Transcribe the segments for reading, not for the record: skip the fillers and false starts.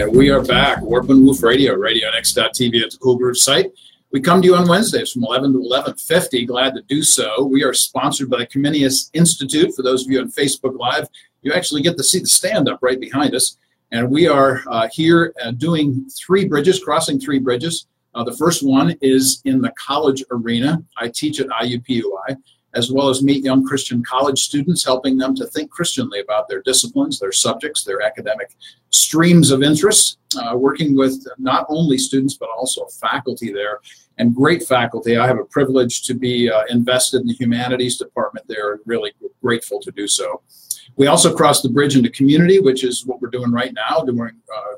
And we are back, Warp and Woof Radio, RadioNX.TV at the Cool Groove site. We come to you on Wednesdays from 11 to 11:50. Glad to do so. We are sponsored by Comenius Institute. For those of you on Facebook Live, you actually get to see the stand-up right behind us. And we are here doing three bridges, crossing three bridges. The first one is in the college arena. I teach at IUPUI, as well as meet young Christian college students, helping them to think Christianly about their disciplines, their subjects, their academic streams of interest, working with not only students but also faculty there, and great faculty. I have a privilege to be invested in the humanities department there, and really grateful to do so. We also cross the bridge into community, which is what we're doing right now,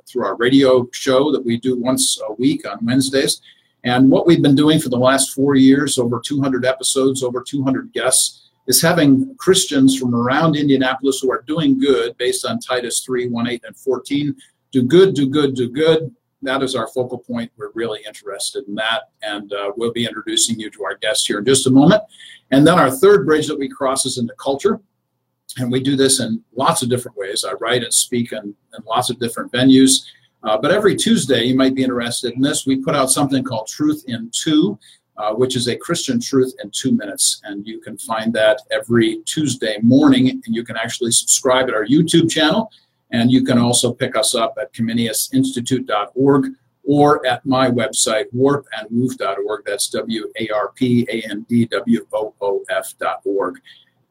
through our radio show that we do once a week on Wednesdays. And what we've been doing for the last 4 years, over 200 episodes, over 200 guests, is having Christians from around Indianapolis who are doing good, based on Titus 3, 1, 8, and 14. Do good, do good, do good. That is our focal point. We're really interested in that, and we'll be introducing you to our guests here in just a moment. And then our third bridge that we cross is into culture, and we do this in lots of different ways. I write and speak in lots of different venues. But every Tuesday, you might be interested in this, we put out something called Truth in Two, which is a Christian truth in 2 minutes. And you can find that every Tuesday morning. And you can actually subscribe at our YouTube channel. And you can also pick us up at ComeniusInstitute.org or at my website, warpandwoof.org. That's warpandwoof.org.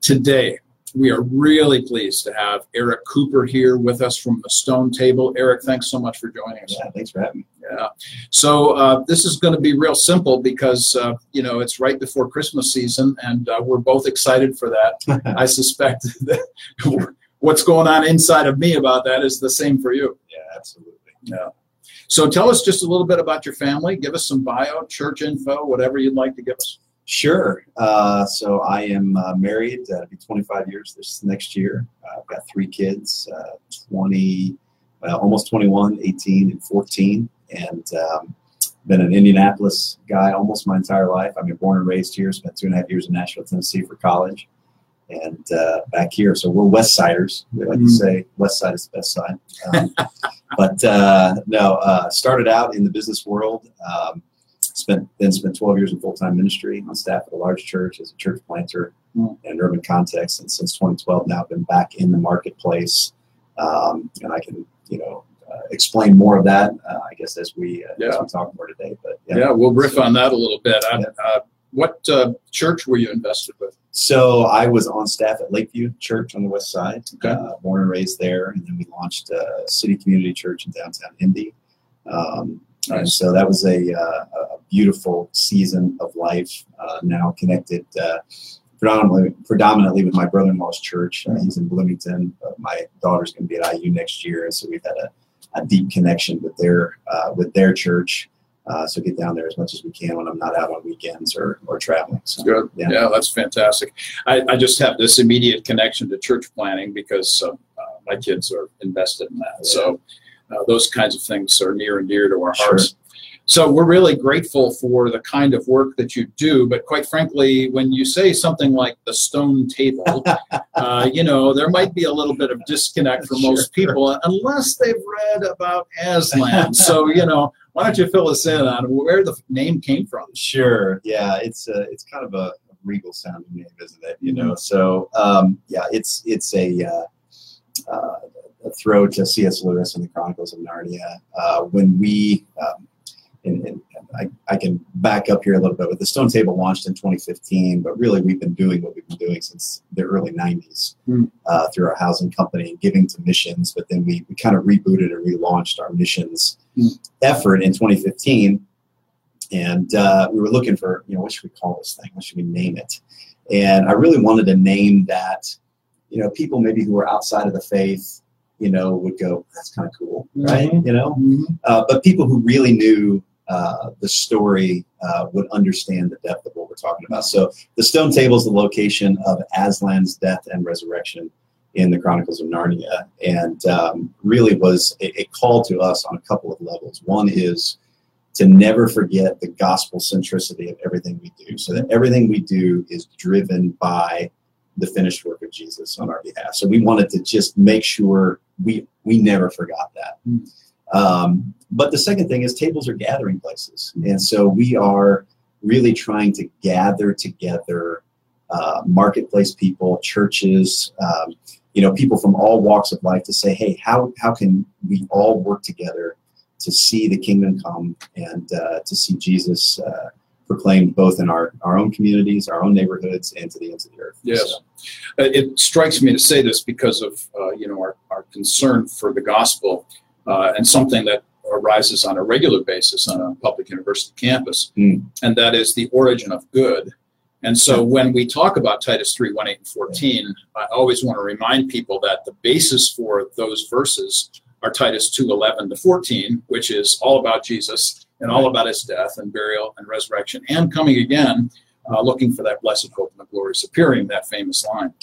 Today, we are really pleased to have Eric Cooper here with us from the Stone Table. Eric, thanks so much for joining us. Yeah, thanks for having me. Yeah. So this is going to be real simple because, you know, it's right before Christmas season, and we're both excited for that. I suspect that what's going on inside of me about that is the same for you. Yeah, absolutely. Yeah. So tell us just a little bit about your family. Give us some bio, church info, whatever you'd like to give us. Sure. So I am married. It'll be 25 years this next year. I've got three kids, almost 21, 18, and 14. And been an Indianapolis guy almost my entire life. I mean, born and raised here. Spent 2.5 years in Nashville, Tennessee for college. And back here. So we're West Siders. We like to say West Side is the best side. Started out in the business world. Spent 12 years in full-time ministry on staff at a large church as a church planter in an urban context, and since 2012 now I've been back in the marketplace, and I can explain more of that I guess as we talk more today. But yeah, we'll riff on that a little bit. What church were you invested with? So I was on staff at Lakeview Church on the west side. Okay. Born and raised there, and then we launched City Community Church in downtown Indy. And so that was a beautiful season of life, now connected predominantly with my brother-in-law's church. He's in Bloomington. My daughter's going to be at IU next year, and so we've had a deep connection with their church. So get down there as much as we can when I'm not out on weekends or traveling. So, good. Yeah. Yeah, that's fantastic. I just have this immediate connection to church planning because my kids are invested in that. Yeah. So. Those kinds of things are near and dear to our hearts. Sure. So we're really grateful for the kind of work that you do. But quite frankly, when you say something like the Stone Table, there might be a little bit of disconnect for most people unless they've read about Aslan. So, why don't you fill us in on where the name came from? Sure. Yeah, it's kind of a regal sounding name, isn't it? So it's a. A throw to C.S. Lewis and the Chronicles of Narnia. When we, I can back up here a little bit, but the Stone Table launched in 2015, but really we've been doing what we've been doing since the early 90s through our housing company, giving to missions, but then we kind of rebooted and relaunched our missions effort in 2015. And we were looking for, what should we call this thing? What should we name it? And I really wanted a name that, people maybe who are outside of the faith, would go, that's kind of cool, right? But people who really knew the story would understand the depth of what we're talking about. So the Stone Table is the location of Aslan's death and resurrection in the Chronicles of Narnia, and really was a call to us on a couple of levels. One is to never forget the gospel centricity of everything we do, so that everything we do is driven by the finished work of Jesus on our behalf. So we wanted to just make sure we never forgot that. But the second thing is tables are gathering places. And so we are really trying to gather together marketplace people, churches, people from all walks of life to say, hey, how can we all work together to see the kingdom come and to see Jesus proclaimed both in our own communities, our own neighborhoods, and to the ends of the earth. Yes. So. It strikes me to say this because of, our concern for the gospel and something that arises on a regular basis on a public university campus, and that is the origin of good. And so when we talk about Titus 3, 1, 8, and 14, I always want to remind people that the basis for those verses are Titus 2, 11 to 14, which is all about Jesus and all about his death and burial and resurrection and coming again, looking for that blessed hope and the glorious appearing, that famous line.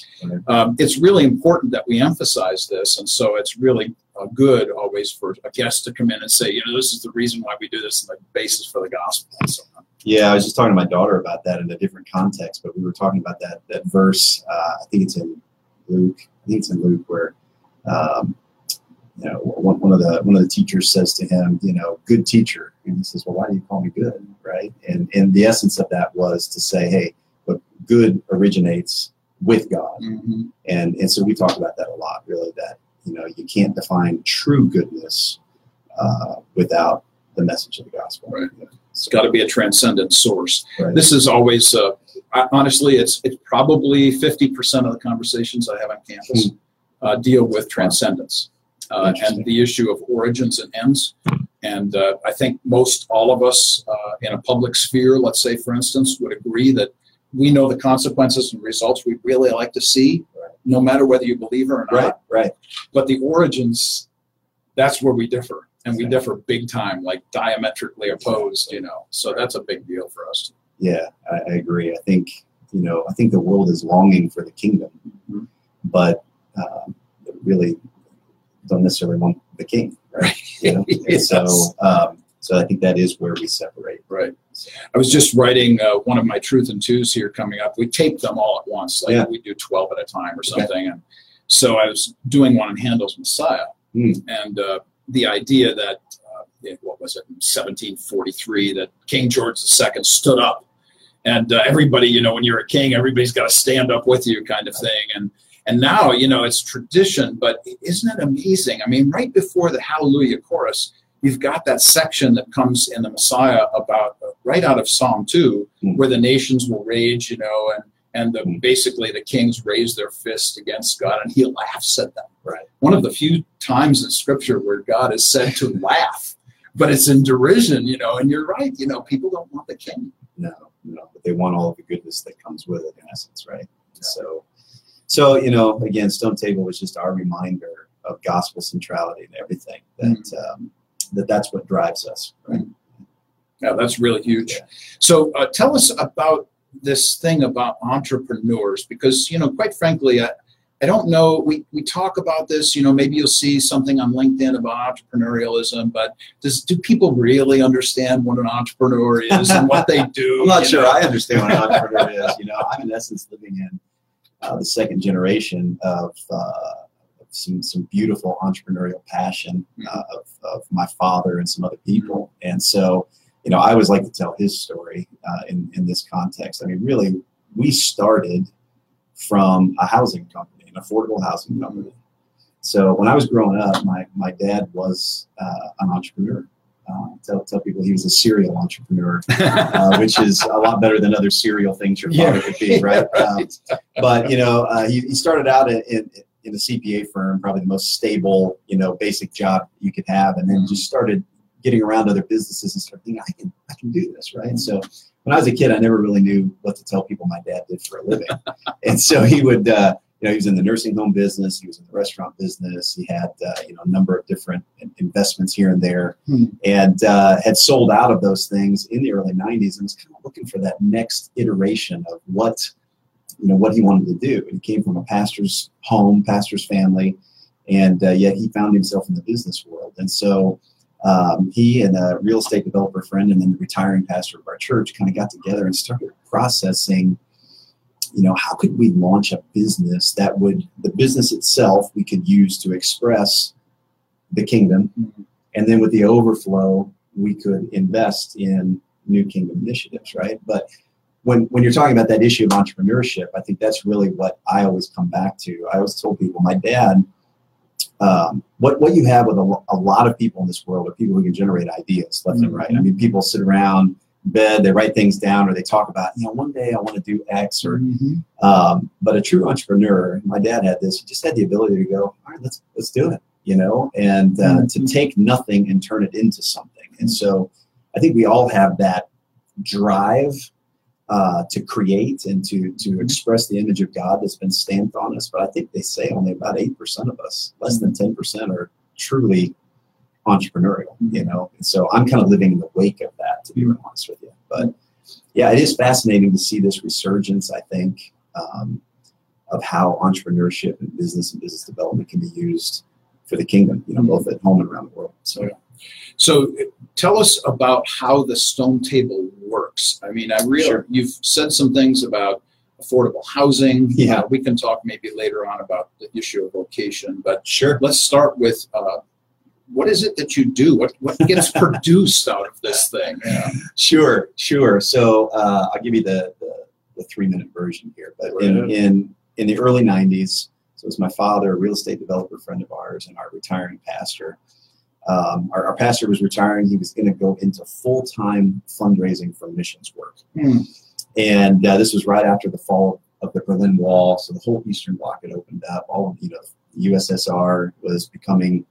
It's really important that we emphasize this, and so it's really good always for a guest to come in and say, this is the reason why we do this and the basis for the gospel and so on. Yeah, I was just talking to my daughter about that in a different context, but we were talking about that verse. I think it's in Luke. Where one of the teachers says to him, good teacher, and he says, well, why do you call me good, right? And the essence of that was to say, hey, but good originates with God, and so we talk about that a lot, really. That you can't define true goodness without the message of the gospel. Right. Yeah. It's got to be a transcendent source. Right. This is always, honestly, it's probably 50% of the conversations I have on campus deal with transcendence and the issue of origins and ends. And I think most all of us in a public sphere, let's say, for instance, would agree that we know the consequences and results we'd really like to see, no matter whether you believe it or not. Right. But the origins, that's where we differ. And we differ big time, like diametrically opposed, So that's a big deal for us. Yeah, I agree. I think, I think the world is longing for the kingdom, but really don't necessarily want the king, right? Yes. So I think that is where we separate. Right. I was just writing one of my Truth in Twos here coming up. We tape them all at once. We do 12 at a time or something. Okay. And so I was doing one on Handel's Messiah. And the idea that, 1743, that King George II stood up. And everybody, when you're a king, everybody's got to stand up with you kind of thing. And now, it's tradition, but isn't it amazing? I mean, right before the Hallelujah Chorus, you've got that section that comes in the Messiah about right out of Psalm 2, where the nations will rage, and basically the kings raise their fist against God, and he laughs at them. Right. One of the few times in Scripture where God is said to laugh, but it's in derision, and you're right, people don't want the king. No, but they want all of the goodness that comes with it, in essence, right? Yeah. So again, Stone Table was just our reminder of gospel centrality and everything, that that's what drives us, right? Yeah, that's really huge. Yeah. So tell us about this thing about entrepreneurs, because quite frankly, I don't know, we talk about this, maybe you'll see something on LinkedIn about entrepreneurialism, but do people really understand what an entrepreneur is and what they do? I'm not sure I understand what an entrepreneur is. I'm in essence living in the second generation of some beautiful entrepreneurial passion of my father and some other people. And so I always like to tell his story in this context. I mean, really, we started from a housing company, an affordable housing company. So when I was growing up, my dad was an entrepreneur. Tell people he was a serial entrepreneur, which is a lot better than other serial things your father could be, right? But, he started out in a CPA firm, probably the most stable, basic job you could have, and then just started getting around other businesses and start thinking, I can do this, right? And so when I was a kid, I never really knew what to tell people my dad did for a living. And so he would, he was in the nursing home business, he was in the restaurant business, he had, a number of different investments here and there, and had sold out of those things in the early 90s and was kind of looking for that next iteration of what he wanted to do. And he came from a pastor's home, pastor's family, and yet he found himself in the business world. And so he and a real estate developer friend and then the retiring pastor of our church kind of got together and started processing, how could we launch a business that the business itself we could use to express the kingdom, And then with the overflow, we could invest in New Kingdom initiatives, right? But when you're talking about that issue of entrepreneurship, I think that's really what I always come back to. I always told people, my dad, what you have with a lot of people in this world are people who can generate ideas left and right. I mean, people sit around in bed, they write things down, or they talk about, you know, one day I want to do X. Or, but a true entrepreneur, my dad had this. He just had the ability to go, all right, let's do it, you know, and to take nothing and turn it into something. And so, I think we all have that drive to create and to express the image of God that's been stamped on us. But I think they say only about 8% of us, less than 10% are truly entrepreneurial, you know. And so I'm kind of living in the wake of that, to be honest with you. But yeah, it is fascinating to see this resurgence, I think, of how entrepreneurship and business development can be used for the kingdom, you know, both at home and around the world. So yeah. So tell us about how the Stone Table works. I mean, I realize you've said some things about affordable housing. Yeah. We can talk maybe later on about the issue of location, but let's start with what is it that you do? What gets produced out of this thing? Yeah. Sure. So I'll give you the 3-minute version here. But in the early 90s, so it was my father, a real estate developer friend of ours, and our retiring pastor. Our pastor was retiring. He was going to go into full-time fundraising for missions work. And this was right after the fall of the Berlin Wall. So the whole Eastern Bloc had opened up. All of, you know, the USSR was becoming,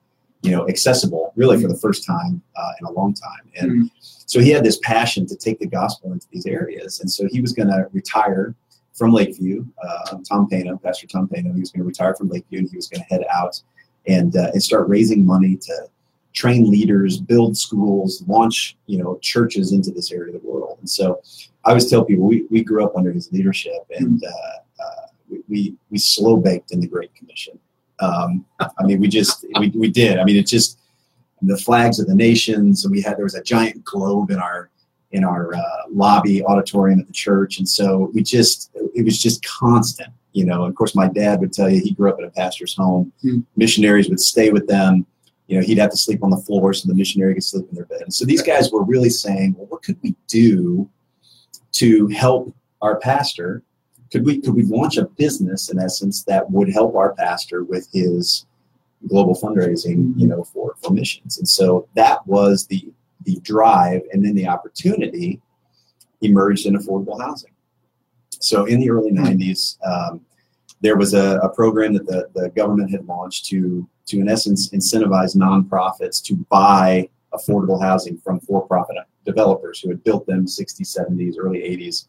you know, accessible really for the first time in a long time. And so he had this passion to take the gospel into these areas. And so he was going to retire from Lakeview. Tom Paino, Pastor Tom Paino, he was going to retire from Lakeview, and he was going to head out and start raising money to train leaders, build schools, launch, you know, churches into this area of the world. And so I always tell people, we grew up under his leadership, and we slow baked in the Great Commission. I mean, we did. I mean, it's just the flags of the nations, and there was a giant globe in our lobby auditorium at the church. And so it was just constant, you know. And of course, my dad would tell you, he grew up in a pastor's home. Missionaries would stay with them. You know, he'd have to sleep on the floor so the missionary could sleep in their bed. And so these guys were really saying, well, what could we do to help our pastor? Could we launch a business, in essence, that would help our pastor with his global fundraising, you know, for missions? And so that was the drive. And then the opportunity emerged in affordable housing. So in the early 90s, there was a program that the government had launched to in essence incentivize nonprofits to buy affordable housing from for-profit developers who had built them 60s, 70s, early 80s.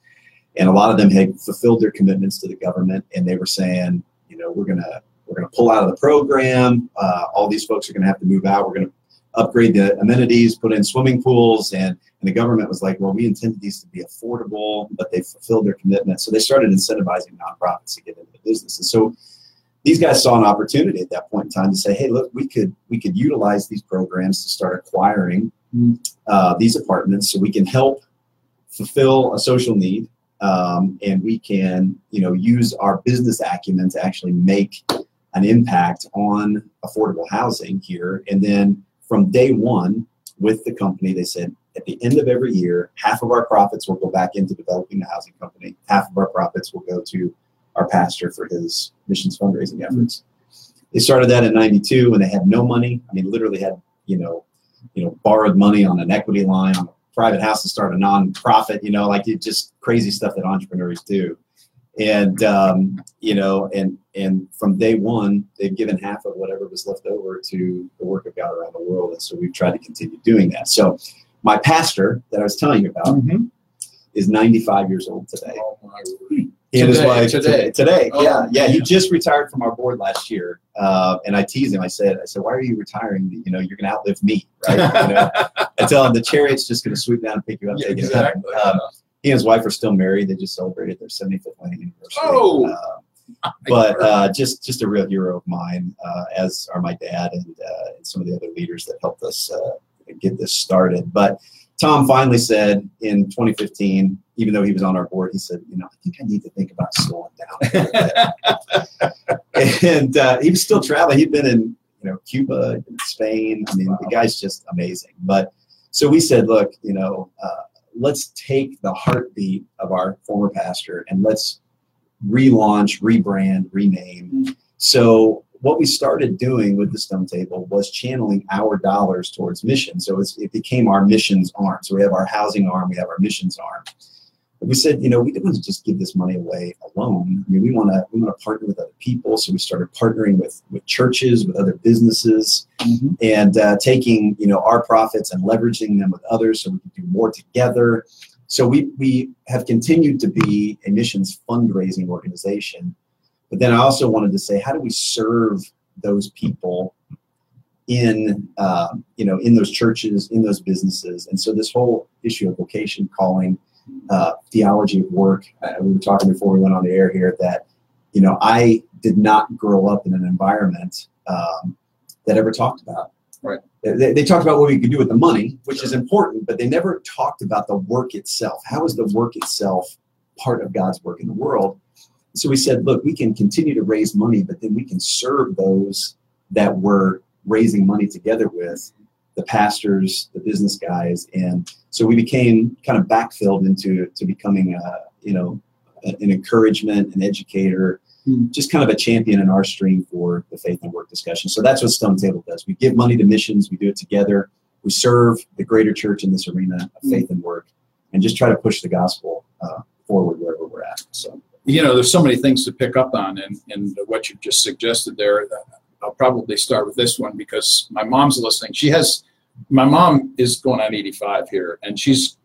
And a lot of them had fulfilled their commitments to the government, and they were saying, you know, we're gonna pull out of the program. All these folks are gonna have to move out. We're gonna upgrade the amenities, put in swimming pools, and the government was like, well, we intended these to be affordable, but they fulfilled their commitment. So they started incentivizing nonprofits to get into the business. And so these guys saw an opportunity at that point in time to say, hey, look, we could utilize these programs to start acquiring these apartments, so we can help fulfill a social need, and we can, you know, use our business acumen to actually make an impact on affordable housing here. And then from day one with the company, they said, at the end of every year, half of our profits will go back into developing the housing company. Half of our profits will go to our pastor for his missions fundraising efforts. They started that in 92 when they had no money. I mean, literally had, you know, borrowed money on an equity line on a private house to start a nonprofit, you know, like it just crazy stuff that entrepreneurs do. And, you know, and from day one, they've given half of whatever was left over to the work of God around the world. And so we've tried to continue doing that. So my pastor that I was telling you about is 95 years old today. Oh, my word. Today. Oh, yeah. He just retired from our board last year, and I teased him. I said, why are you retiring? You know, you're going to outlive me, right? You know? I tell him the chariot's just going to swoop down and pick you up. Yeah, exactly. He and his wife are still married. They just celebrated their 75th wedding anniversary. Oh, but just a real hero of mine, as are my dad and some of the other leaders that helped us get this started. But Tom finally said in 2015, even though he was on our board, he said, you know, I think I need to think about slowing down. And he was still traveling. He'd been in, you know, Cuba, Spain. I mean, the guy's just amazing. But so we said, look, you know, let's take the heartbeat of our former pastor and let's relaunch, rebrand, rename. So what we started doing with the Stone Table was channeling our dollars towards mission. So it became our missions arm. So we have our housing arm, we have our missions arm. But we said, you know, we didn't want to just give this money away alone. I mean, we want to partner with other people. So we started partnering with churches, with other businesses, and taking, you know, our profits and leveraging them with others so we could do more together. So we have continued to be a missions fundraising organization. But then I also wanted to say, how do we serve those people in, you know, in those churches, in those businesses? And so this whole issue of vocation, calling, theology of work, we were talking before we went on the air here that, you know, I did not grow up in an environment that ever talked about. Right. They talked about what we could do with the money, which is important, but they never talked about the work itself. How is the work itself part of God's work in the world? So we said, look, we can continue to raise money, but then we can serve those that we're raising money together with, the pastors, the business guys. And so we became kind of backfilled into becoming, you know, an encouragement, an educator, just kind of a champion in our stream for the faith and work discussion. So that's what Stone Table does. We give money to missions. We do it together. We serve the greater church in this arena of faith and work and just try to push the gospel forward wherever we're at. So, you know, there's so many things to pick up on and what you've just suggested there. I'll probably start with this one because my mom's listening. My mom is going on 85 here, and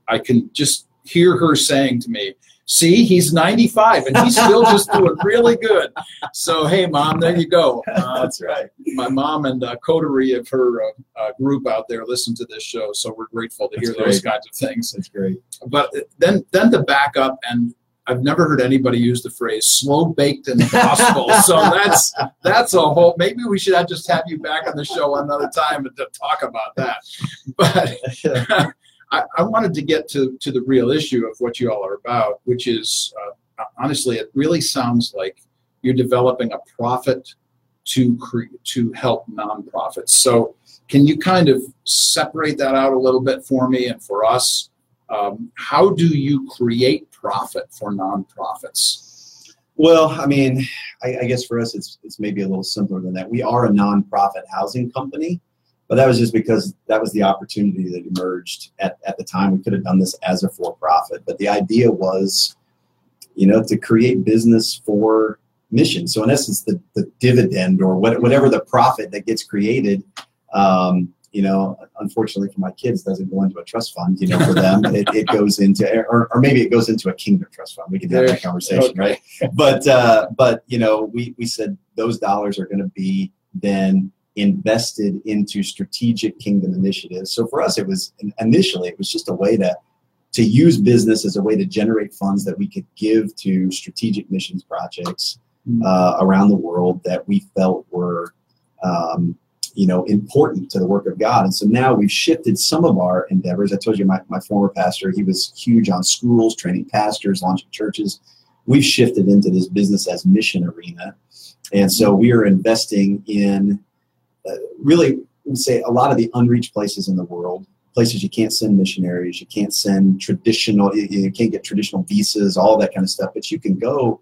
I can just hear her saying to me, see, he's 95, and he's still just doing really good. So, hey, Mom, there you go. That's right. My mom and a coterie of her group out there listen to this show, so we're grateful to hear those kinds of things. That's great. But then to back up, and I've never heard anybody use the phrase slow baked in the gospel. So that's a whole, maybe we should just have you back on the show another time to talk about that. But I wanted to get to the real issue of what you all are about, which is, honestly, it really sounds like you're developing a profit to help nonprofits. So can you kind of separate that out a little bit for me and for us? How do you create profit for nonprofits? Well, I mean, I guess for us, it's maybe a little simpler than that. We are a nonprofit housing company. But that was just because that was the opportunity that emerged at the time. We could have done this as a for-profit. But the idea was, you know, to create business for mission. So in essence, the dividend or whatever the profit that gets created, you know, unfortunately for my kids, doesn't go into a trust fund, you know, for them. It goes into, or maybe it goes into a kingdom trust fund. We can have that conversation, right? But you know, we said those dollars are going to be then invested into strategic kingdom initiatives. So for us, it was just a way to use business as a way to generate funds that we could give to strategic missions projects around the world that we felt were, you know, important to the work of God. And so now we've shifted some of our endeavors. I told you my former pastor, he was huge on schools, training pastors, launching churches. We've shifted into this business as mission arena. And so we are investing in really, we say a lot of the unreached places in the world, places you can't send missionaries, you can't send traditional, you can't get traditional visas, all that kind of stuff. But you can go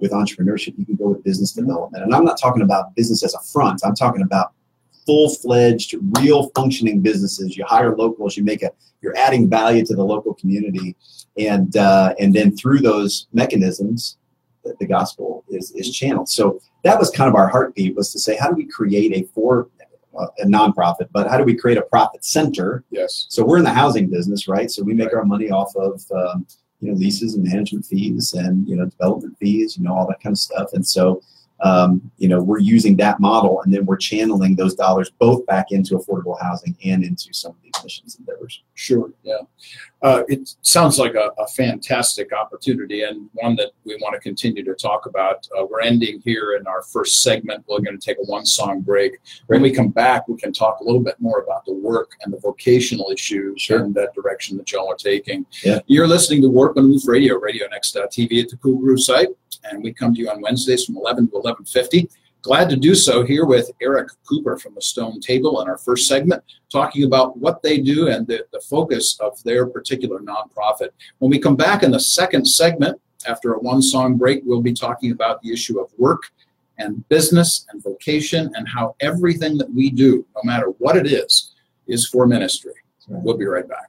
with entrepreneurship, you can go with business development. And I'm not talking about business as a front. I'm talking about full-fledged, real functioning businesses. You hire locals, you're adding value to the local community. And then through those mechanisms, the gospel is channeled. So that was kind of our heartbeat, was to say, how do we create a nonprofit, but how do we create a profit center? Yes. So we're in the housing business, right? So we make our money off of, you know, leases and management fees and, you know, development fees, you know, all that kind of stuff. And so, you know, we're using that model, and then we're channeling those dollars both back into affordable housing and into some of these missions endeavors. Sure. Yeah. It sounds like a fantastic opportunity, and one that we want to continue to talk about. We're ending here in our first segment. We're going to take a one-song break. When we come back, we can talk a little bit more about the work and the vocational issues and that direction that y'all are taking. Yeah. You're listening to Warp and Woof Radio, RadioNX.TV at the Cool Groove site, and we come to you on Wednesdays from 11 to 11:50. Glad to do so here with Eric Cooper from the Stone Table in our first segment, talking about what they do and the focus of their particular nonprofit. When we come back in the second segment, after a one-song break, we'll be talking about the issue of work and business and vocation and how everything that we do, no matter what it is for ministry. Right. We'll be right back.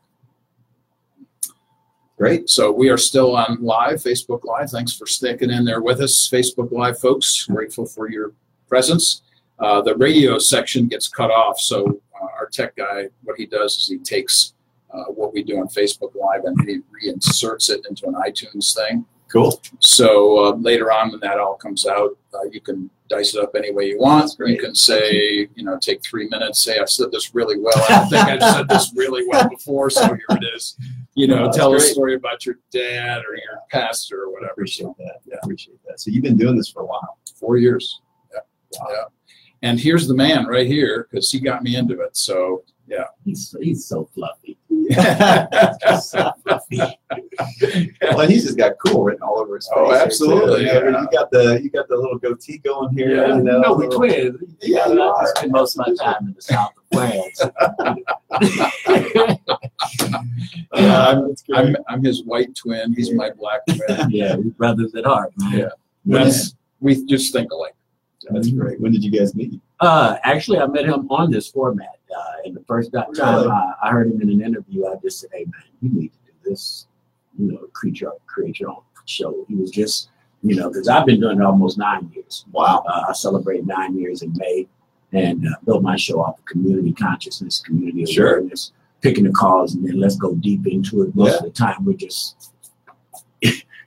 Great. So we are still on live, Facebook Live. Thanks for sticking in there with us, Facebook Live folks. Grateful for your presence. The radio section gets cut off, so our tech guy, what he does is he takes what we do on Facebook Live and he reinserts it into an iTunes thing. Cool. So later on when that all comes out, you can dice it up any way you want. You can say, you know, take 3 minutes, say, I've said this really well. I don't think I've said this really well before, so here it is. You know, tell a story about your dad or your pastor or whatever. Appreciate that. Yeah. Appreciate that. So you've been doing this for a while. 4 years. Yeah. Wow. Yeah. And here's the man right here because he got me into it. So, yeah. He's so fluffy. Well, and he's just got cool written all over his face. Oh, absolutely! Yeah. You got the little goatee going here. Yeah. You know, no, we quit. Yeah, I spend most of my time in the south of Wales. I'm his white twin. He's my black twin. Yeah, we're brothers at heart. Yeah, we just think alike. That's great. When did you guys meet? Actually, I met him on this format. And the first time I heard him in an interview, I just said, "Hey, man, you need to do this. You know, create your own show." He was just, you know, because I've been doing it almost 9 years. Wow! I celebrate 9 years in May, and built my show off of community consciousness, community awareness, picking a cause, and then let's go deep into it. Most of the time, we're just,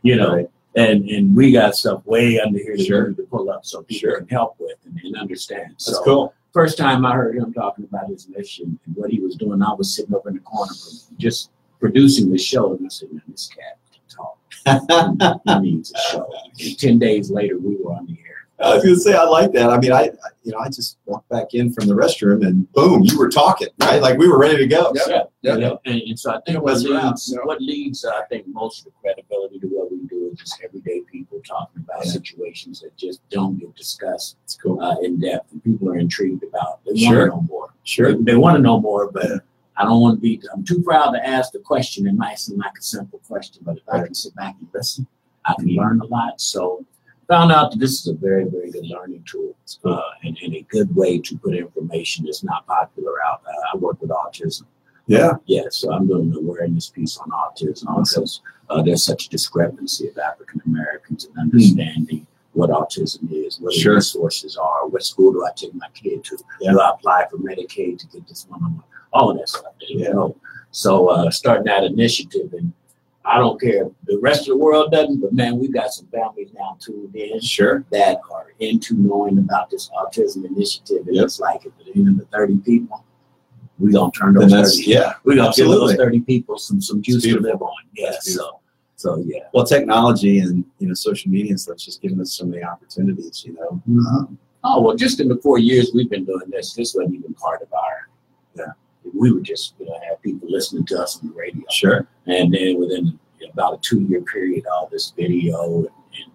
you know. Right. And we got stuff way under here to pull up so people can help with and understand. So that's cool. First time I heard him talking about his mission and what he was doing, I was sitting up in the corner just producing the show. And I said, man, this cat can talk. He needs a show. And 10 days later, we were on the air. I was gonna say I like that. I mean, I just walked back in from the restroom and boom, you were talking, right? Like we were ready to go. And so I think what leads, I think, most of the credibility to what we do is just everyday people talking about situations that just don't get discussed in depth, and people are intrigued about. They want to know more. They want to know more, but I don't want to be. I'm too proud to ask the question. It might seem like a simple question, but if I can sit back and listen, I can learn a lot. So. Found out that this is a very, very good learning tool and a good way to put information that's not popular out. I work with autism. Yeah. Yeah, so I'm doing an awareness piece on autism because there's such a discrepancy of African Americans in understanding what autism is, what the resources are, what school do I take my kid to, do I apply for Medicaid to get this one-on-one, all of that stuff. You know? So starting that initiative and I don't care. The rest of the world doesn't, but man, we've got some families now tuned in that are into knowing about this autism initiative. And it's like at the end of the 30 people, we're going to turn those 30. Yeah, we're going to give those 30 people some juice to live on. Yeah, so yeah. Well, technology and social media and stuff just giving us so many opportunities. You know. Oh well, just in the 4 years we've been doing this, this wasn't even part of our. We were just have people listening to us on the radio. And then within about a 2-year period, all this video and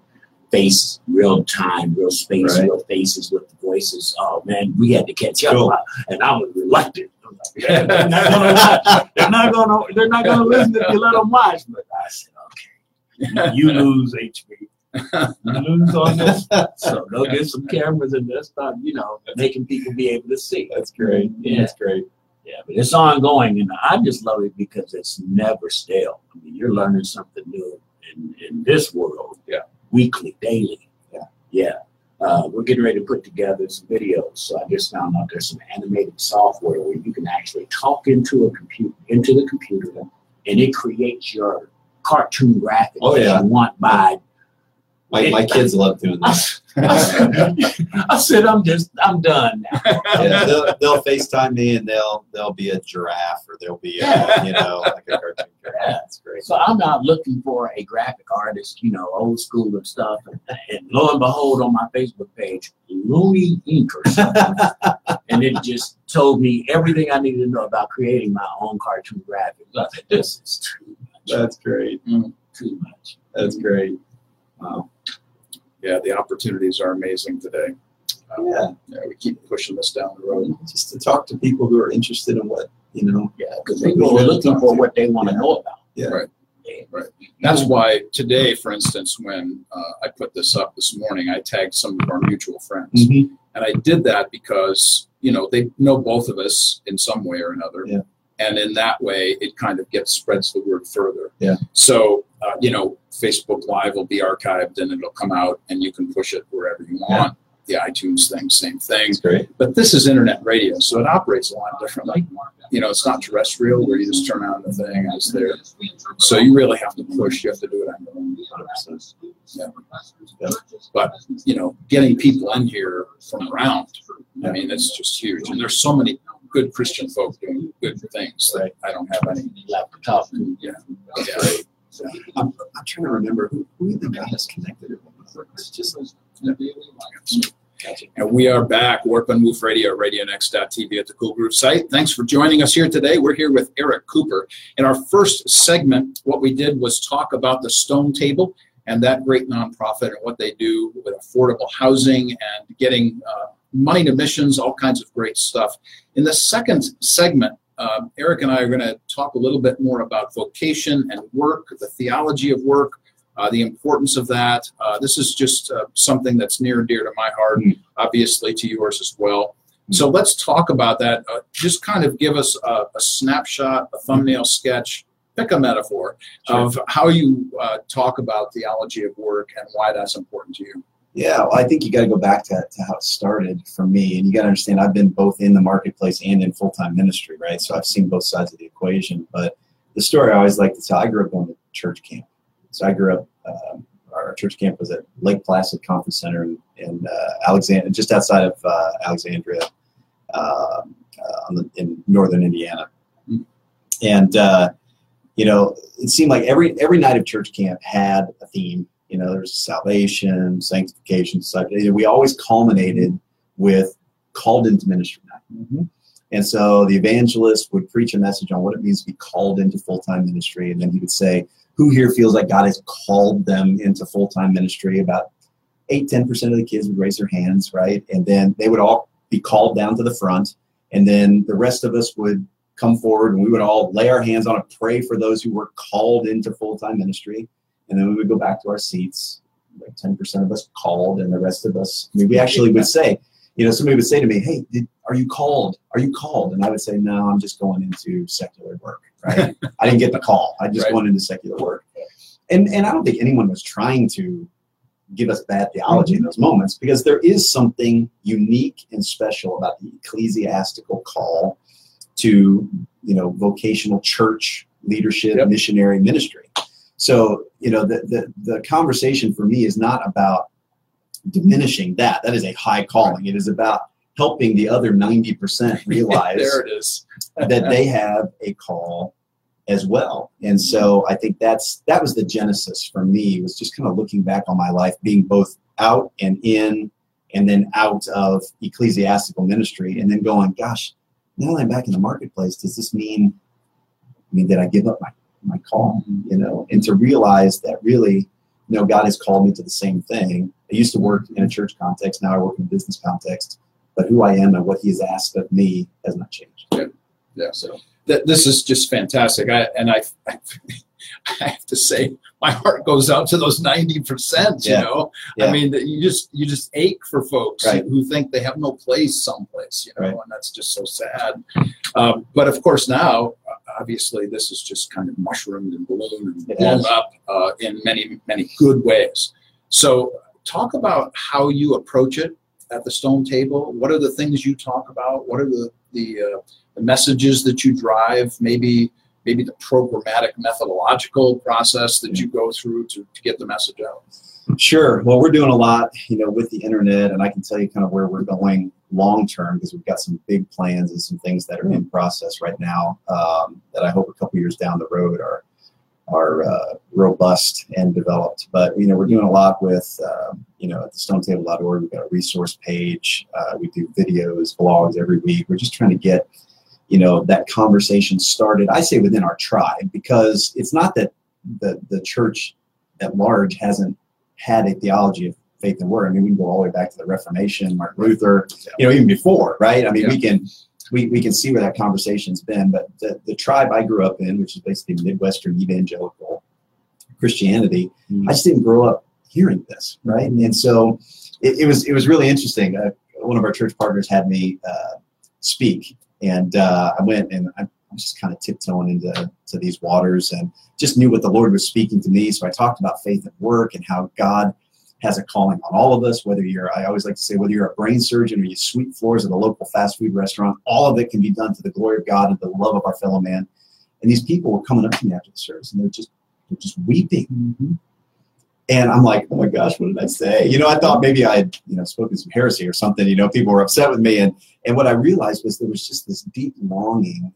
face, real time, real space, real faces with the voices. Oh man, we had to catch up, and I was reluctant. I'm like, they're not going to watch. They're not going to listen if you let them watch. But I said, okay, you lose HP. Lose on this, so they'll get some cameras and this stuff. You know, making people be able to see. That's great. Yeah. That's great. Yeah, but it's ongoing, and I just love it because it's never stale. I mean, you're learning something new in this world, weekly, daily. We're getting ready to put together some videos. So I just found out there's some animated software where you can actually talk into the computer, and it creates your cartoon graphics that you want by. My kids love doing that. I said, I'm done now. Yeah, they'll FaceTime me and they'll be a giraffe or they'll be, like a cartoon giraffe. Yeah. That's great. So I'm out looking for a graphic artist, old school and stuff. And lo and behold, on my Facebook page, Looney Inc or something. And it just told me everything I needed to know about creating my own cartoon graphic. I said, this is too much. That's great. Too much. That's great. Wow. Yeah, the opportunities are amazing today. We keep pushing this down the road. Just to talk to people who are interested in what, you know. Yeah, because people are looking for what they want to know about. Yeah. Right. Right. That's why today, for instance, when I put this up this morning, I tagged some of our mutual friends. Mm-hmm. And I did that because, you know, they know both of us in some way or another. Yeah. And in that way, it kind of spreads the word further. Yeah. So, you know, Facebook Live will be archived and it'll come out and you can push it wherever you want. Yeah. The iTunes thing, same thing. That's great. But this is internet radio, so it operates a lot differently. You know, it's not terrestrial where you just turn on the thing and it's there. So you really have to push. You have to do it on your own. Yeah. Yeah. But, you know, getting people in here from around, I mean, it's just huge. And there's so many good Christian folk doing good things that I don't have any laptop. Yeah. Yeah. So I'm trying to remember who the guy has connected it with. It's just And we are back, Warp and Woof Radio, RadioNX.TV at the Cool Groove site. Thanks for joining us here today. We're here with Eric Cooper. In our first segment, what we did was talk about the Stone Table and that great nonprofit and what they do with affordable housing and getting money to missions, all kinds of great stuff. In the second segment, Eric and I are going to talk a little bit more about vocation and work, the theology of work, the importance of that. This is just something that's near and dear to my heart, obviously to yours as well. So let's talk about that. Just kind of give us a snapshot, a thumbnail sketch, pick a metaphor of how you talk about theology of work and why that's important to you. Yeah, well, I think you got to go back to how it started for me. And you got to understand, I've been both in the marketplace and in full-time ministry, right? So I've seen both sides of the equation. But the story I always like to tell, I grew up going to church camp. So I grew up, our church camp was at Lake Placid Conference Center in Alexandria, just outside of Alexandria in northern Indiana. And, you know, it seemed like every night of church camp had a theme. You know, there's salvation, sanctification, such. We always culminated with called into ministry night. Mm-hmm. And so the evangelist would preach a message on what it means to be called into full-time ministry. And then he would say, who here feels like God has called them into full-time ministry? About 8-10% of the kids would raise their hands, right? And then they would all be called down to the front. And then the rest of us would come forward and we would all lay our hands on it, pray for those who were called into full-time ministry. And then we would go back to our seats, like 10% of us called, and the rest of us, I mean, we actually would say, you know, somebody would say to me, hey, are you called? Are you called? And I would say, no, I'm just going into secular work, right? I didn't get the call. I just went into secular work. And I don't think anyone was trying to give us bad theology in those moments, because there is something unique and special about the ecclesiastical call to, you know, vocational church leadership, missionary ministry. So, you know, the conversation for me is not about diminishing that. That is a high calling. It is about helping the other 90% realize there it is. that they have a call as well. And so I think that was the genesis for me, was just kind of looking back on my life, being both out and in, and then out of ecclesiastical ministry, and then going, gosh, now that I'm back in the marketplace, does this mean, I mean, did I give up my call, you know? And to realize that really, you know, God has called me to the same thing. I used to work in a church context, now I work in a business context, but who I am and what he has asked of me has not changed. Yeah. So this is just fantastic. I have to say, my heart goes out to those 90%, you know? Yeah. I mean, you just ache for folks who think they have no place someplace, you know, and that's just so sad. But of course now, obviously, this is just kind of mushroomed and ballooned and blown up in many, many good ways. So talk about how you approach it at the Stone Table. What are the things you talk about? What are the messages that you drive? Maybe the programmatic methodological process that you go through to get the message out? Sure. Well, we're doing a lot, you know, with the internet, and I can tell you kind of where we're going long term, because we've got some big plans and some things that are in process right now that I hope a couple years down the road are robust and developed. But, you know, we're doing a lot with, you know, at the stonetable.org, we've got a resource page. We do videos, vlogs every week. We're just trying to get, you know, that conversation started, I say, within our tribe, because it's not that the church at large hasn't had a theology of faith and word. I mean, we can go all the way back to the Reformation, Martin Luther, you know, even before, right? I mean, we can see where that conversation's been. But the tribe I grew up in, which is basically Midwestern evangelical Christianity, I just didn't grow up hearing this, right? And so it was really interesting. One of our church partners had me speak, and I went, and I was just kind of tiptoeing into these waters and just knew what the Lord was speaking to me. So I talked about faith and work and how God has a calling on all of us, whether you're, I always like to say, whether you're a brain surgeon or you sweep floors at a local fast food restaurant, all of it can be done to the glory of God and the love of our fellow man. And these people were coming up to me after the service, and they're just weeping. Mm-hmm. And I'm like, oh my gosh, what did I say? You know, I thought maybe I had, you know, spoken some heresy or something. You know, people were upset with me. And what I realized was there was just this deep longing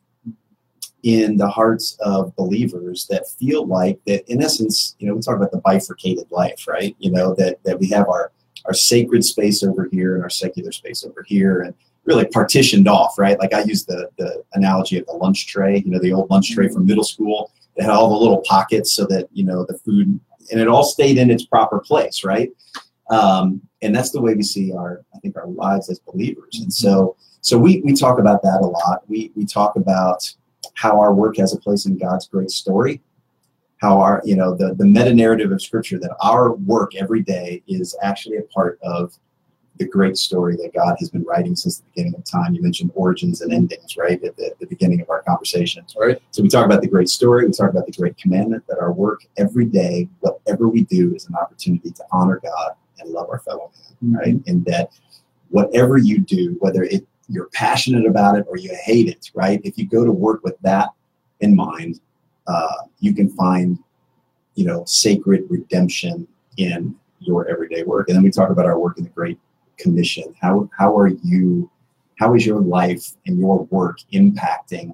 in the hearts of believers that feel like that, in essence, you know, we talk about the bifurcated life, right? You know, that we have our sacred space over here and our secular space over here, and really partitioned off, right? Like I use the analogy of the lunch tray, you know, the old lunch tray from middle school that had all the little pockets so that, you know, the food, and it all stayed in its proper place, right? And that's the way we see our lives as believers. And so we talk about that a lot. We talk about how our work has a place in God's great story, how our, you know, the meta-narrative of Scripture, that our work every day is actually a part of the great story that God has been writing since the beginning of time. You mentioned origins and endings, right, at the beginning of our conversation. Right. So we talk about the great story, we talk about the great commandment, that our work every day, whatever we do, is an opportunity to honor God and love our fellow man, right? And that whatever you do, whether you're passionate about it or you hate it, right? If you go to work with that in mind, you can find, you know, sacred redemption in your everyday work. And then we talk about our work in the Great Commission. How is your life and your work impacting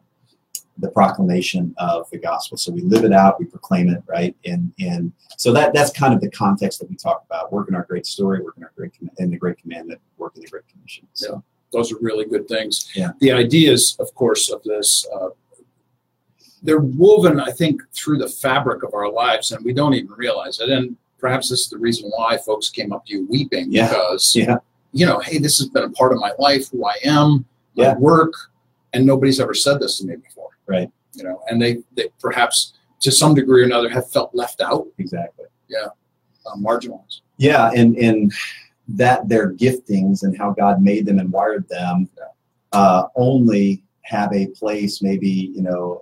the proclamation of the gospel? So we live it out, we proclaim it, right? And so that's kind of the context that we talk about: work in our great story, work in our great in the Great Commandment, work in the Great Commission. So. Yeah. Those are really good things. Yeah. The ideas, of course, of this, they're woven, I think, through the fabric of our lives, and we don't even realize it. And perhaps this is the reason why folks came up to you weeping, because, you know, hey, this has been a part of my life, who I am, my work, and nobody's ever said this to me before. Right. You know, and they perhaps to some degree or another have felt left out. Exactly. Yeah. Marginalized. Yeah, and that their giftings and how God made them and wired them only have a place, maybe, you know,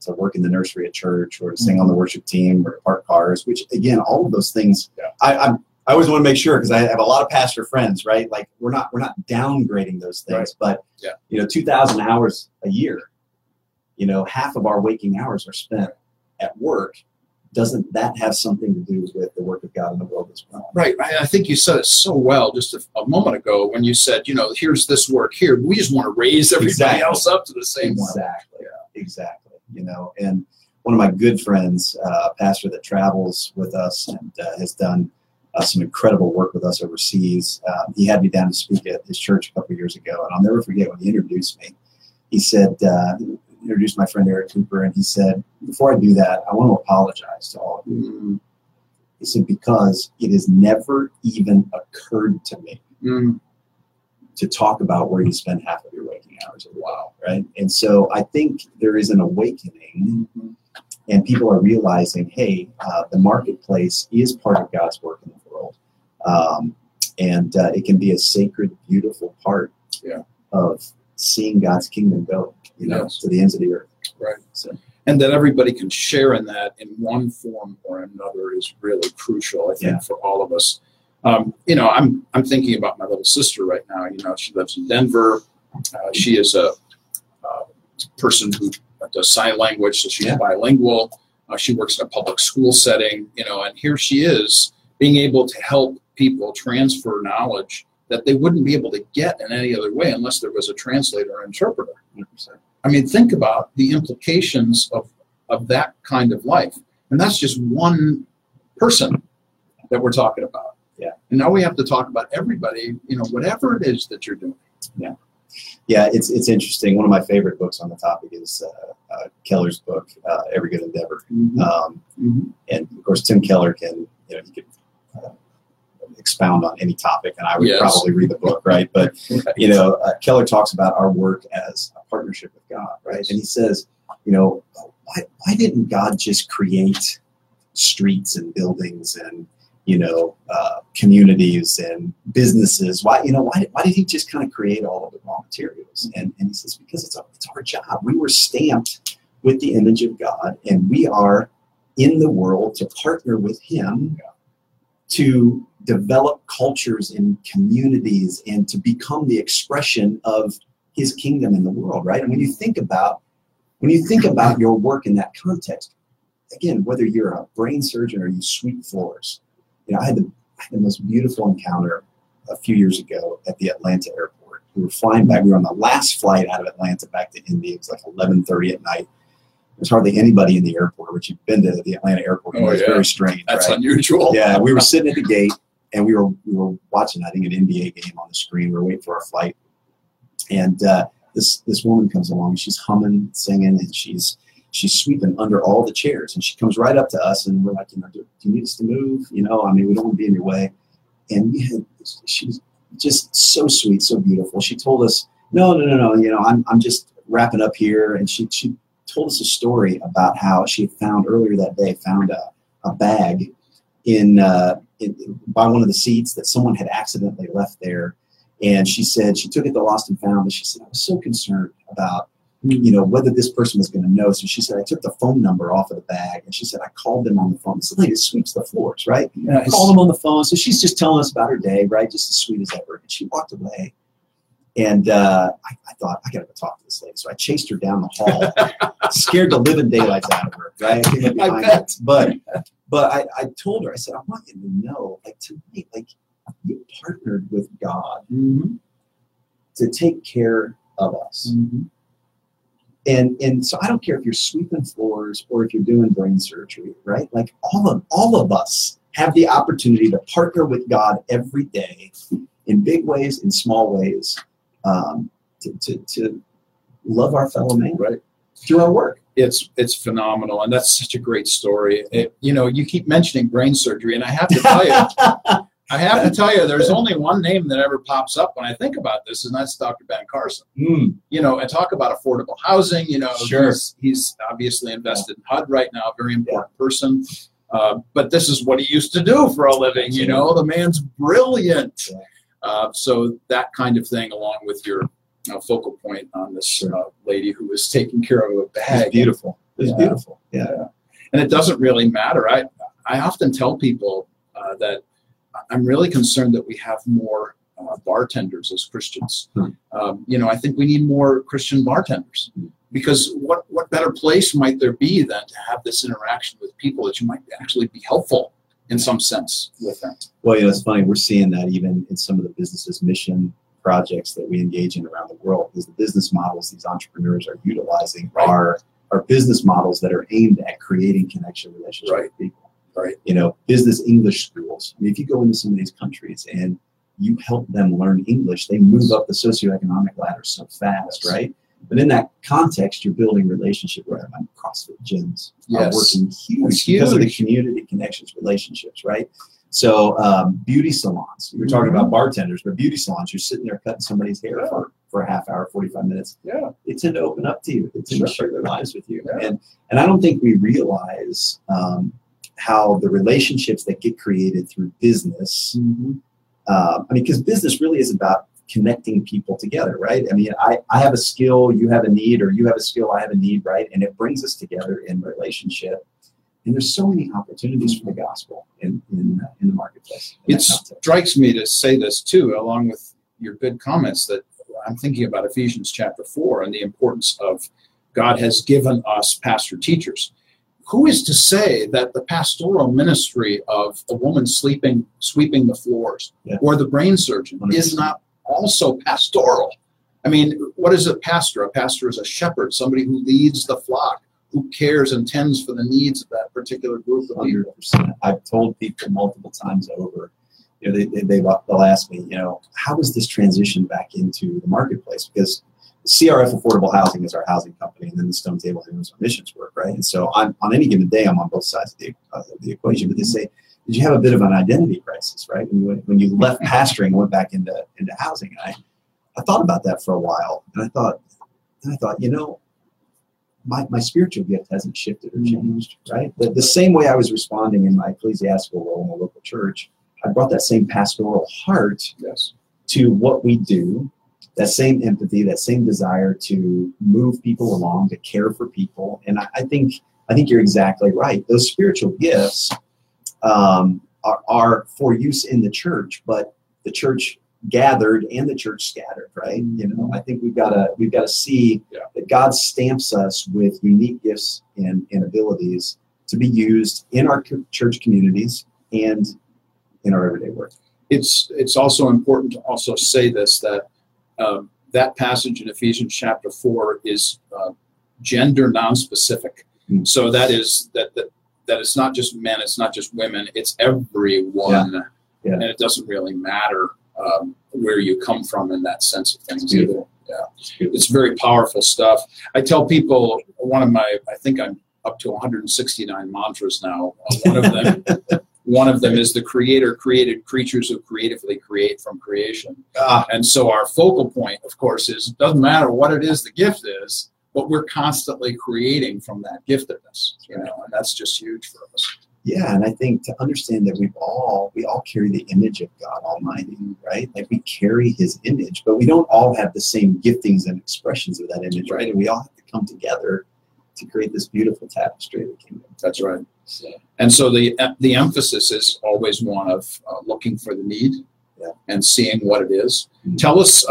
to work in the nursery at church, or to sing on the worship team, or to park cars, which, again, all of those things, I always want to make sure, because I have a lot of pastor friends, right? Like, we're not downgrading those things, but, you know, 2,000 hours a year, you know, half of our waking hours are spent at work. Doesn't that have something to do with the work of God in the world as well? Right. I think you said it so well just a moment ago when you said, you know, here's this work here. We just want to raise everybody else up to the same level. Exactly. Yeah. Exactly. You know, and one of my good friends, a pastor that travels with us and has done some incredible work with us overseas, he had me down to speak at his church a couple of years ago. And I'll never forget when he introduced me, he said, introduced my friend Eric Cooper, and he said, before I do that, I want to apologize to all of you. Mm-hmm. He said, because it has never even occurred to me to talk about where you spend half of your waking hours. Wow. Right. And so I think there is an awakening, and people are realizing, hey, the marketplace is part of God's work in the world. And it can be a sacred, beautiful part of seeing God's kingdom go, you know, to the ends of the earth. Right. So. And that everybody can share in that in one form or another is really crucial, I think, for all of us. You know, I'm thinking about my little sister right now. You know, she lives in Denver. She is a person who does sign language, so she's bilingual. She works in a public school setting, you know, and here she is being able to help people transfer knowledge that they wouldn't be able to get in any other way unless there was a translator or interpreter. 100%. I mean, think about the implications of that kind of life. And that's just one person that we're talking about. Yeah. And now we have to talk about everybody, you know, whatever it is that you're doing. Yeah. Yeah, it's interesting. One of my favorite books on the topic is Keller's book, Every Good Endeavor. And, of course, Tim Keller can, you know, he could expound on any topic, and I would probably read the book, right? But, you know, Keller talks about our work as a partnership with God, right? And he says, you know, why didn't God just create streets and buildings and, you know, communities and businesses? Why, you know, why did he just kind of create all of the raw materials? And he says, because it's our job. We were stamped with the image of God, and we are in the world to partner with him to develop cultures and communities and to become the expression of his kingdom in the world, right? And when you think about your work in that context, again, whether you're a brain surgeon or you sweep floors, you know, I had the most beautiful encounter a few years ago at the Atlanta airport. We were flying back. We were on the last flight out of Atlanta back to India. It was like 11:30 at night. There's hardly anybody in the airport, which you've been to the Atlanta airport. Oh, it's very strange. That's unusual. Yeah, we were sitting at the gate, and we were watching, I think, an NBA game on the screen. We were waiting for our flight. And this woman comes along. She's humming, singing, and she's sweeping under all the chairs, and she comes right up to us, and we're like, you know, do you need us to move? You know, I mean, we don't want to be in your way. And she was just so sweet, so beautiful. She told us, no, you know, I'm just wrapping up here. And she told us a story about how she found earlier that day, found a bag by one of the seats that someone had accidentally left there. And she said, she took it to Lost and Found, and she said, I was so concerned about, you know, whether this person was going to know. So she said, I took the phone number off of the bag, and she said, I called them on the phone. This lady sweeps the floors, right? Nice. I called them on the phone. So she's just telling us about her day, right? Just as sweet as ever. And she walked away. And I thought, I got to go talk to this lady. So I chased her down the hall, scared the living daylights out of her, right? I bet. But I told her, I said, I want you to know, like, tonight, like, you partnered with God to take care of us. Mm-hmm. And so I don't care if you're sweeping floors or if you're doing brain surgery, right? Like, all of us have the opportunity to partner with God every day in big ways, in small ways, to love our fellow man, right? Through our work. It's phenomenal, and that's such a great story. You know, you keep mentioning brain surgery, and I have to tell you, there's only one name that ever pops up when I think about this, and that's Dr. Ben Carson. Mm. You know, and talk about affordable housing. You know, he's obviously invested in HUD right now, a very important person. But this is what he used to do for a living. You know, the man's brilliant. Yeah. So that kind of thing, along with your focal point on this lady who is taking care of a bag. It's beautiful. It's beautiful. Yeah. And it doesn't really matter. I often tell people that I'm really concerned that we have more bartenders as Christians. You know, I think we need more Christian bartenders, because what better place might there be than to have this interaction with people that you might actually be helpful in some sense with them? Well, you know, it's funny. We're seeing that even in some of the businesses' mission projects that we engage in around the world, is the business models these entrepreneurs are utilizing are business models that are aimed at creating connection relationships with people. Right. You know, business English schools. I mean, if you go into some of these countries and you help them learn English, they move up the socioeconomic ladder so fast, right? But in that context, you're building relationship with them. CrossFit gyms are working huge because of the community connections, relationships, right? So beauty salons. You were talking about bartenders, but beauty salons, you're sitting there cutting somebody's hair for a half hour, 45 minutes. Yeah. They tend to open up to you. They tend to share their lives with you. Yeah. And I don't think we realize how the relationships that get created through business, I mean, because business really is about connecting people together, right? I mean, I have a skill, you have a need, or you have a skill, I have a need, right? And it brings us together in relationship. And there's so many opportunities for the gospel in the marketplace. It strikes me to say this too, along with your good comments, that I'm thinking about Ephesians chapter 4 and the importance of God has given us pastor teachers. Who is to say that the pastoral ministry of a woman sweeping the floors or the brain surgeon 100%. Is not also pastoral? I mean, what is a pastor? A pastor is a shepherd, somebody who leads the flock, who cares and tends for the needs of that particular group of 100%. People. I've told people multiple times over, you know, they'll ask me, you know, how is this transition back into the marketplace? Because CRF Affordable Housing is our housing company, and then the Stone Table is our missions work, right? And so on any given day, I'm on both sides of the equation. But they say, did you have a bit of an identity crisis, right? When you left pastoring and went back into housing. And I thought about that for a while, and I thought, you know, my spiritual gift hasn't shifted or changed, right? The same way I was responding in my ecclesiastical role in the local church, I brought that same pastoral heart to what we do, that same empathy, that same desire to move people along, to care for people. And I think you're exactly right. Those spiritual gifts are for use in the church, but the church gathered and the church scattered, right? You know, I think we've got to see that God stamps us with unique gifts and abilities to be used in our church communities and in our everyday work. It's also important to also say this, that that passage in Ephesians chapter 4 is gender non-specific. Mm-hmm. So that is that it's not just men, it's not just women, it's everyone, and it doesn't really matter where you come from in that sense of things either. Yeah, it's very powerful stuff. I tell people one of my, I think I'm up to 169 mantras now. One of them is the Creator created creatures who creatively create from creation. And so our focal point, of course, is it doesn't matter what it is the gift is, but we're constantly creating from that giftedness, you know, and that's just huge for us. Yeah, and I think to understand that we all carry the image of God Almighty, right? Like we carry His image, but we don't all have the same giftings and expressions of that image, right? And we all have to come together to create this beautiful tapestry of the kingdom. That's right. Yeah. And so the emphasis is always one of looking for the need and seeing what it is. Mm-hmm. Tell us,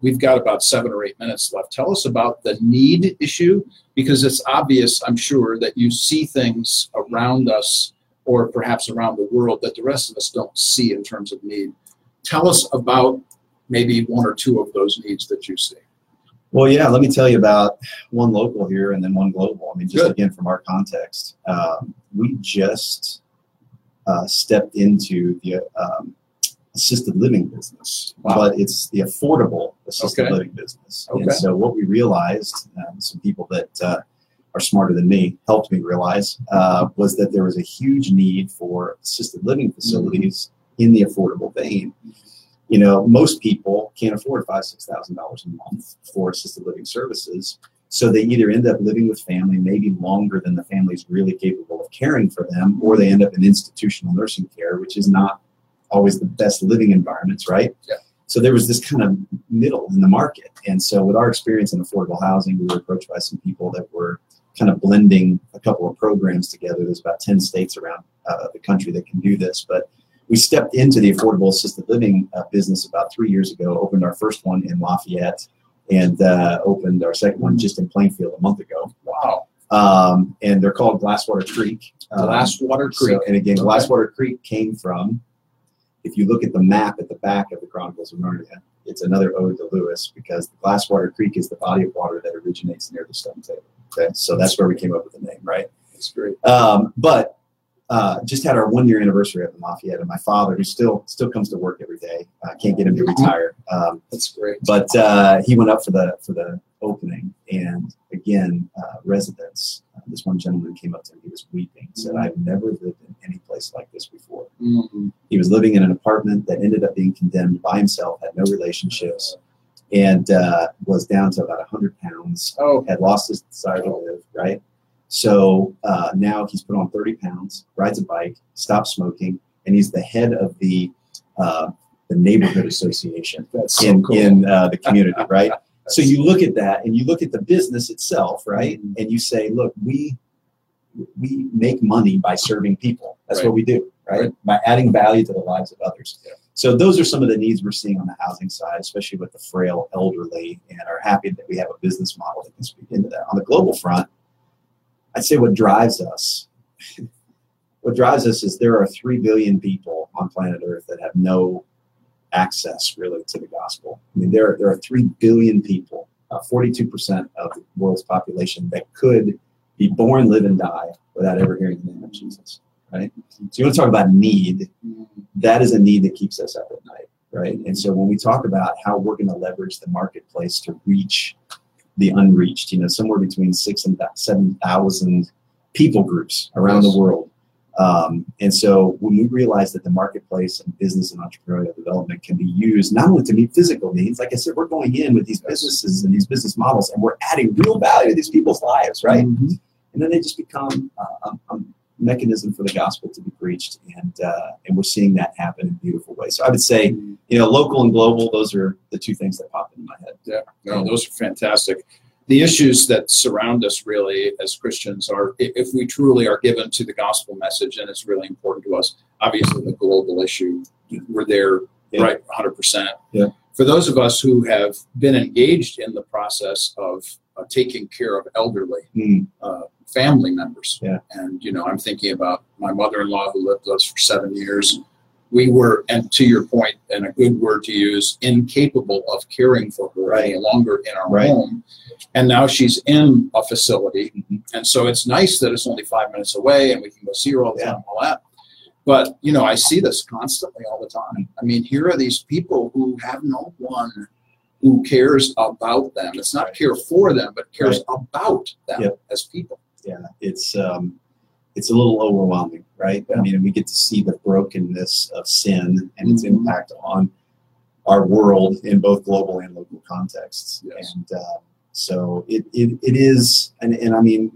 we've got about 7 or 8 minutes left. Tell us about the need issue, because it's obvious, I'm sure, that you see things around us or perhaps around the world that the rest of us don't see in terms of need. Tell us about maybe 1 or 2 of those needs that you see. Well, yeah, let me tell you about one local here and then one global. I mean, just again, from our context, we just stepped into the assisted living business, but it's the affordable assisted living business. And so what we realized, some people that are smarter than me helped me realize, was that there was a huge need for assisted living facilities in the affordable vein. You know, most people can't afford $5,000, $6,000 a month for assisted living services. So they either end up living with family maybe longer than the family's really capable of caring for them, or they end up in institutional nursing care, which is not always the best living environments, right? Yeah. So there was this kind of middle in the market. And so with our experience in affordable housing, we were approached by some people that were kind of blending a couple of programs together. There's about 10 states around the country that can do this, but we stepped into the affordable assisted living business about 3 years ago, opened our first one in Lafayette, and opened our second one just in Plainfield a month ago. Wow. And they're called Glasswater Creek. Glasswater Creek. So, and again, Glasswater Creek came from, if you look at the map at the back of the Chronicles of Narnia, it's another ode to Lewis, because the Glasswater Creek is the body of water that originates near the Stone Table. Okay, so that's where we came up with the name, right? That's great. But just had our 1-year anniversary up in Lafayette, and my father, who still comes to work every day, can't get him to retire. That's great. But he went up for the opening, and again, residents. This one gentleman came up to me, he was weeping, said, "I've never lived in any place like this before." Mm-hmm. He was living in an apartment that ended up being condemned by himself, had no relationships, and was down to about 100 pounds. Had lost his desire to live. Right. So now he's put on 30 pounds, rides a bike, stops smoking, and he's the head of the neighborhood association in the community, right? So you look at that, and you look at the business itself, right? Mm-hmm. And you say, look, we make money by serving people. That's what we do, right? By adding value to the lives of others. Yeah. So those are some of the needs we're seeing on the housing side, especially with the frail elderly, and are happy that we have a business model that can speak into that. On the global front, I'd say what drives us is there are 3 billion people on planet Earth that have no access really to the gospel. I mean, there are 3 billion people, 42% of the world's population, that could be born, live, and die without ever hearing the name of Jesus, right? So you want to talk about need, that is a need that keeps us up at night, right? And so when we talk about how we're going to leverage the marketplace to reach the unreached, you know, somewhere between 6,000 and 7,000 people groups around the world. And so when we realized that the marketplace and business and entrepreneurial development can be used not only to meet physical needs, like I said, we're going in with these businesses and these business models, and we're adding real value to these people's lives, right? Mm-hmm. And then they just become a mechanism for the gospel to be preached, and we're seeing that happen in a beautiful way. So I would say, you know, local and global, those are the two things that pop into my head. Yeah, no, those are fantastic. The issues that surround us really as Christians are, if we truly are given to the gospel message, and it's really important to us, obviously the global issue, we're there, yeah, right, 100%. Yeah. For those of us who have been engaged in the process of taking care of elderly family members, yeah, and, you know, I'm thinking about my mother-in-law who lived with us for 7 years. We were, and to your point, and a good word to use, incapable of caring for her any longer in our home. And now she's in a facility. Mm-hmm. And so it's nice that it's only 5 minutes away and we can go see her all the time and all that. But, you know, I see this constantly all the time. I mean, here are these people who have no one who cares about them. It's not care for them, but cares about them as people. Yeah, it's a little overwhelming, right? Yeah. I mean, we get to see the brokenness of sin and its impact on our world in both global and local contexts. Yes. And so it is, and I mean,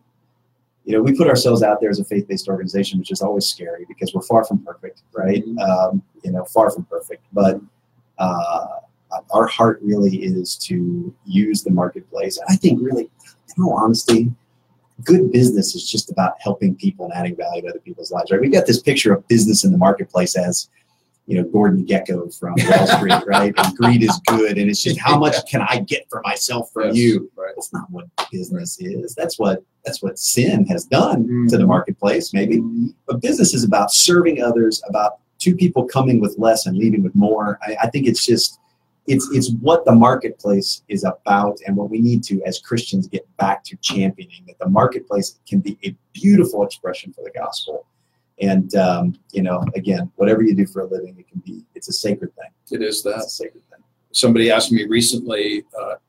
you know, we put ourselves out there as a faith-based organization, which is always scary because we're far from perfect, right? You know, far from perfect. But our heart really is to use the marketplace. I think really, in all honesty, good business is just about helping people and adding value to other people's lives, right? We've got this picture of business in the marketplace as, you know, Gordon Gekko from Wall Street, right? And greed is good. And it's just how much can I get for myself from you? Right. That's not what business is. That's what sin has done to the marketplace, maybe. But business is about serving others, about two people coming with less and leaving with more. I think it's just, It's what the marketplace is about, and what we need to, as Christians, get back to championing, that the marketplace can be a beautiful expression for the gospel. And, you know, again, whatever you do for a living, it's a sacred thing. It is that. It's a sacred thing. Somebody asked me recently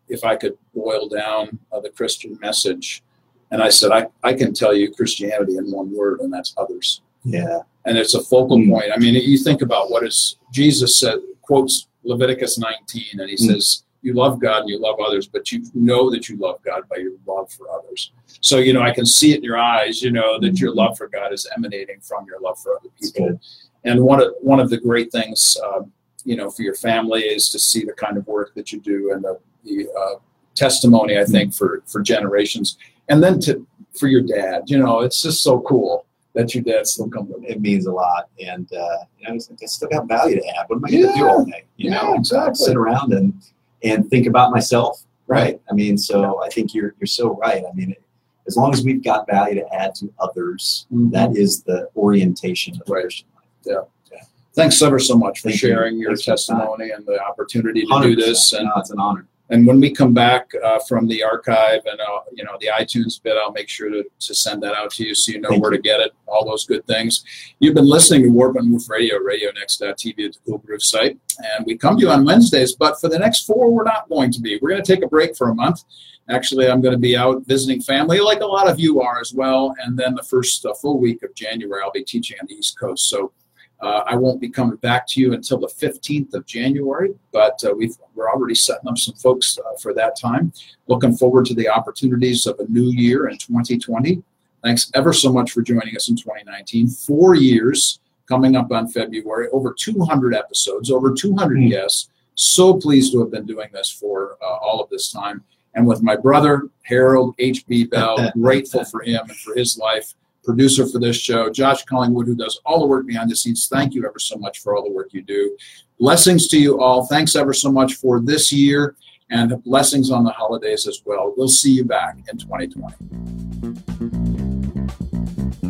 if I could boil down the Christian message. And I said, I can tell you Christianity in one word, and that's others. Yeah. And it's a focal point. I mean, you think about what is Jesus said, quotes Leviticus 19, and he says, you love God and you love others, but you know that you love God by your love for others. So, you know, I can see it in your eyes, you know, that your love for God is emanating from your love for other people. And one of the great things, you know, for your family is to see the kind of work that you do, and the testimony, I think, for generations. And then for your dad, you know, it's just so cool that your dad still comes with me. It means a lot. And, you know, I still got value to add. What am I going to do all day? You know, exactly. Sit around and think about myself, right? I mean, so I think you're so right. I mean, as long as we've got value to add to others, that is the orientation of Christian life. Yeah. Thanks ever so much for sharing your testimony and the opportunity to do this. And it's an honor. And when we come back from the archive and, you know, the iTunes bit, I'll make sure to send that out to you so you know where to get it, all those good things. You've been listening to Warp and Woof Radio, RadioNX.TV at the Cool Groove site. And we come to you on Wednesdays, but for the next 4, we're not going to be. We're going to take a break for a month. Actually, I'm going to be out visiting family, like a lot of you are as well. And then the first full week of January, I'll be teaching on the East Coast. So I won't be coming back to you until the 15th of January, but we're already setting up some folks for that time. Looking forward to the opportunities of a new year in 2020. Thanks ever so much for joining us in 2019. 4 years coming up on February, over 200 episodes, over 200 guests. So pleased to have been doing this for all of this time. And with my brother, Harold H.B. Bell, grateful for him and for his life. Producer for this show, Josh Collingwood, who does all the work behind the scenes. Thank you ever so much for all the work you do. Blessings to you all. Thanks ever so much for this year, and blessings on the holidays as well. We'll see you back in 2020.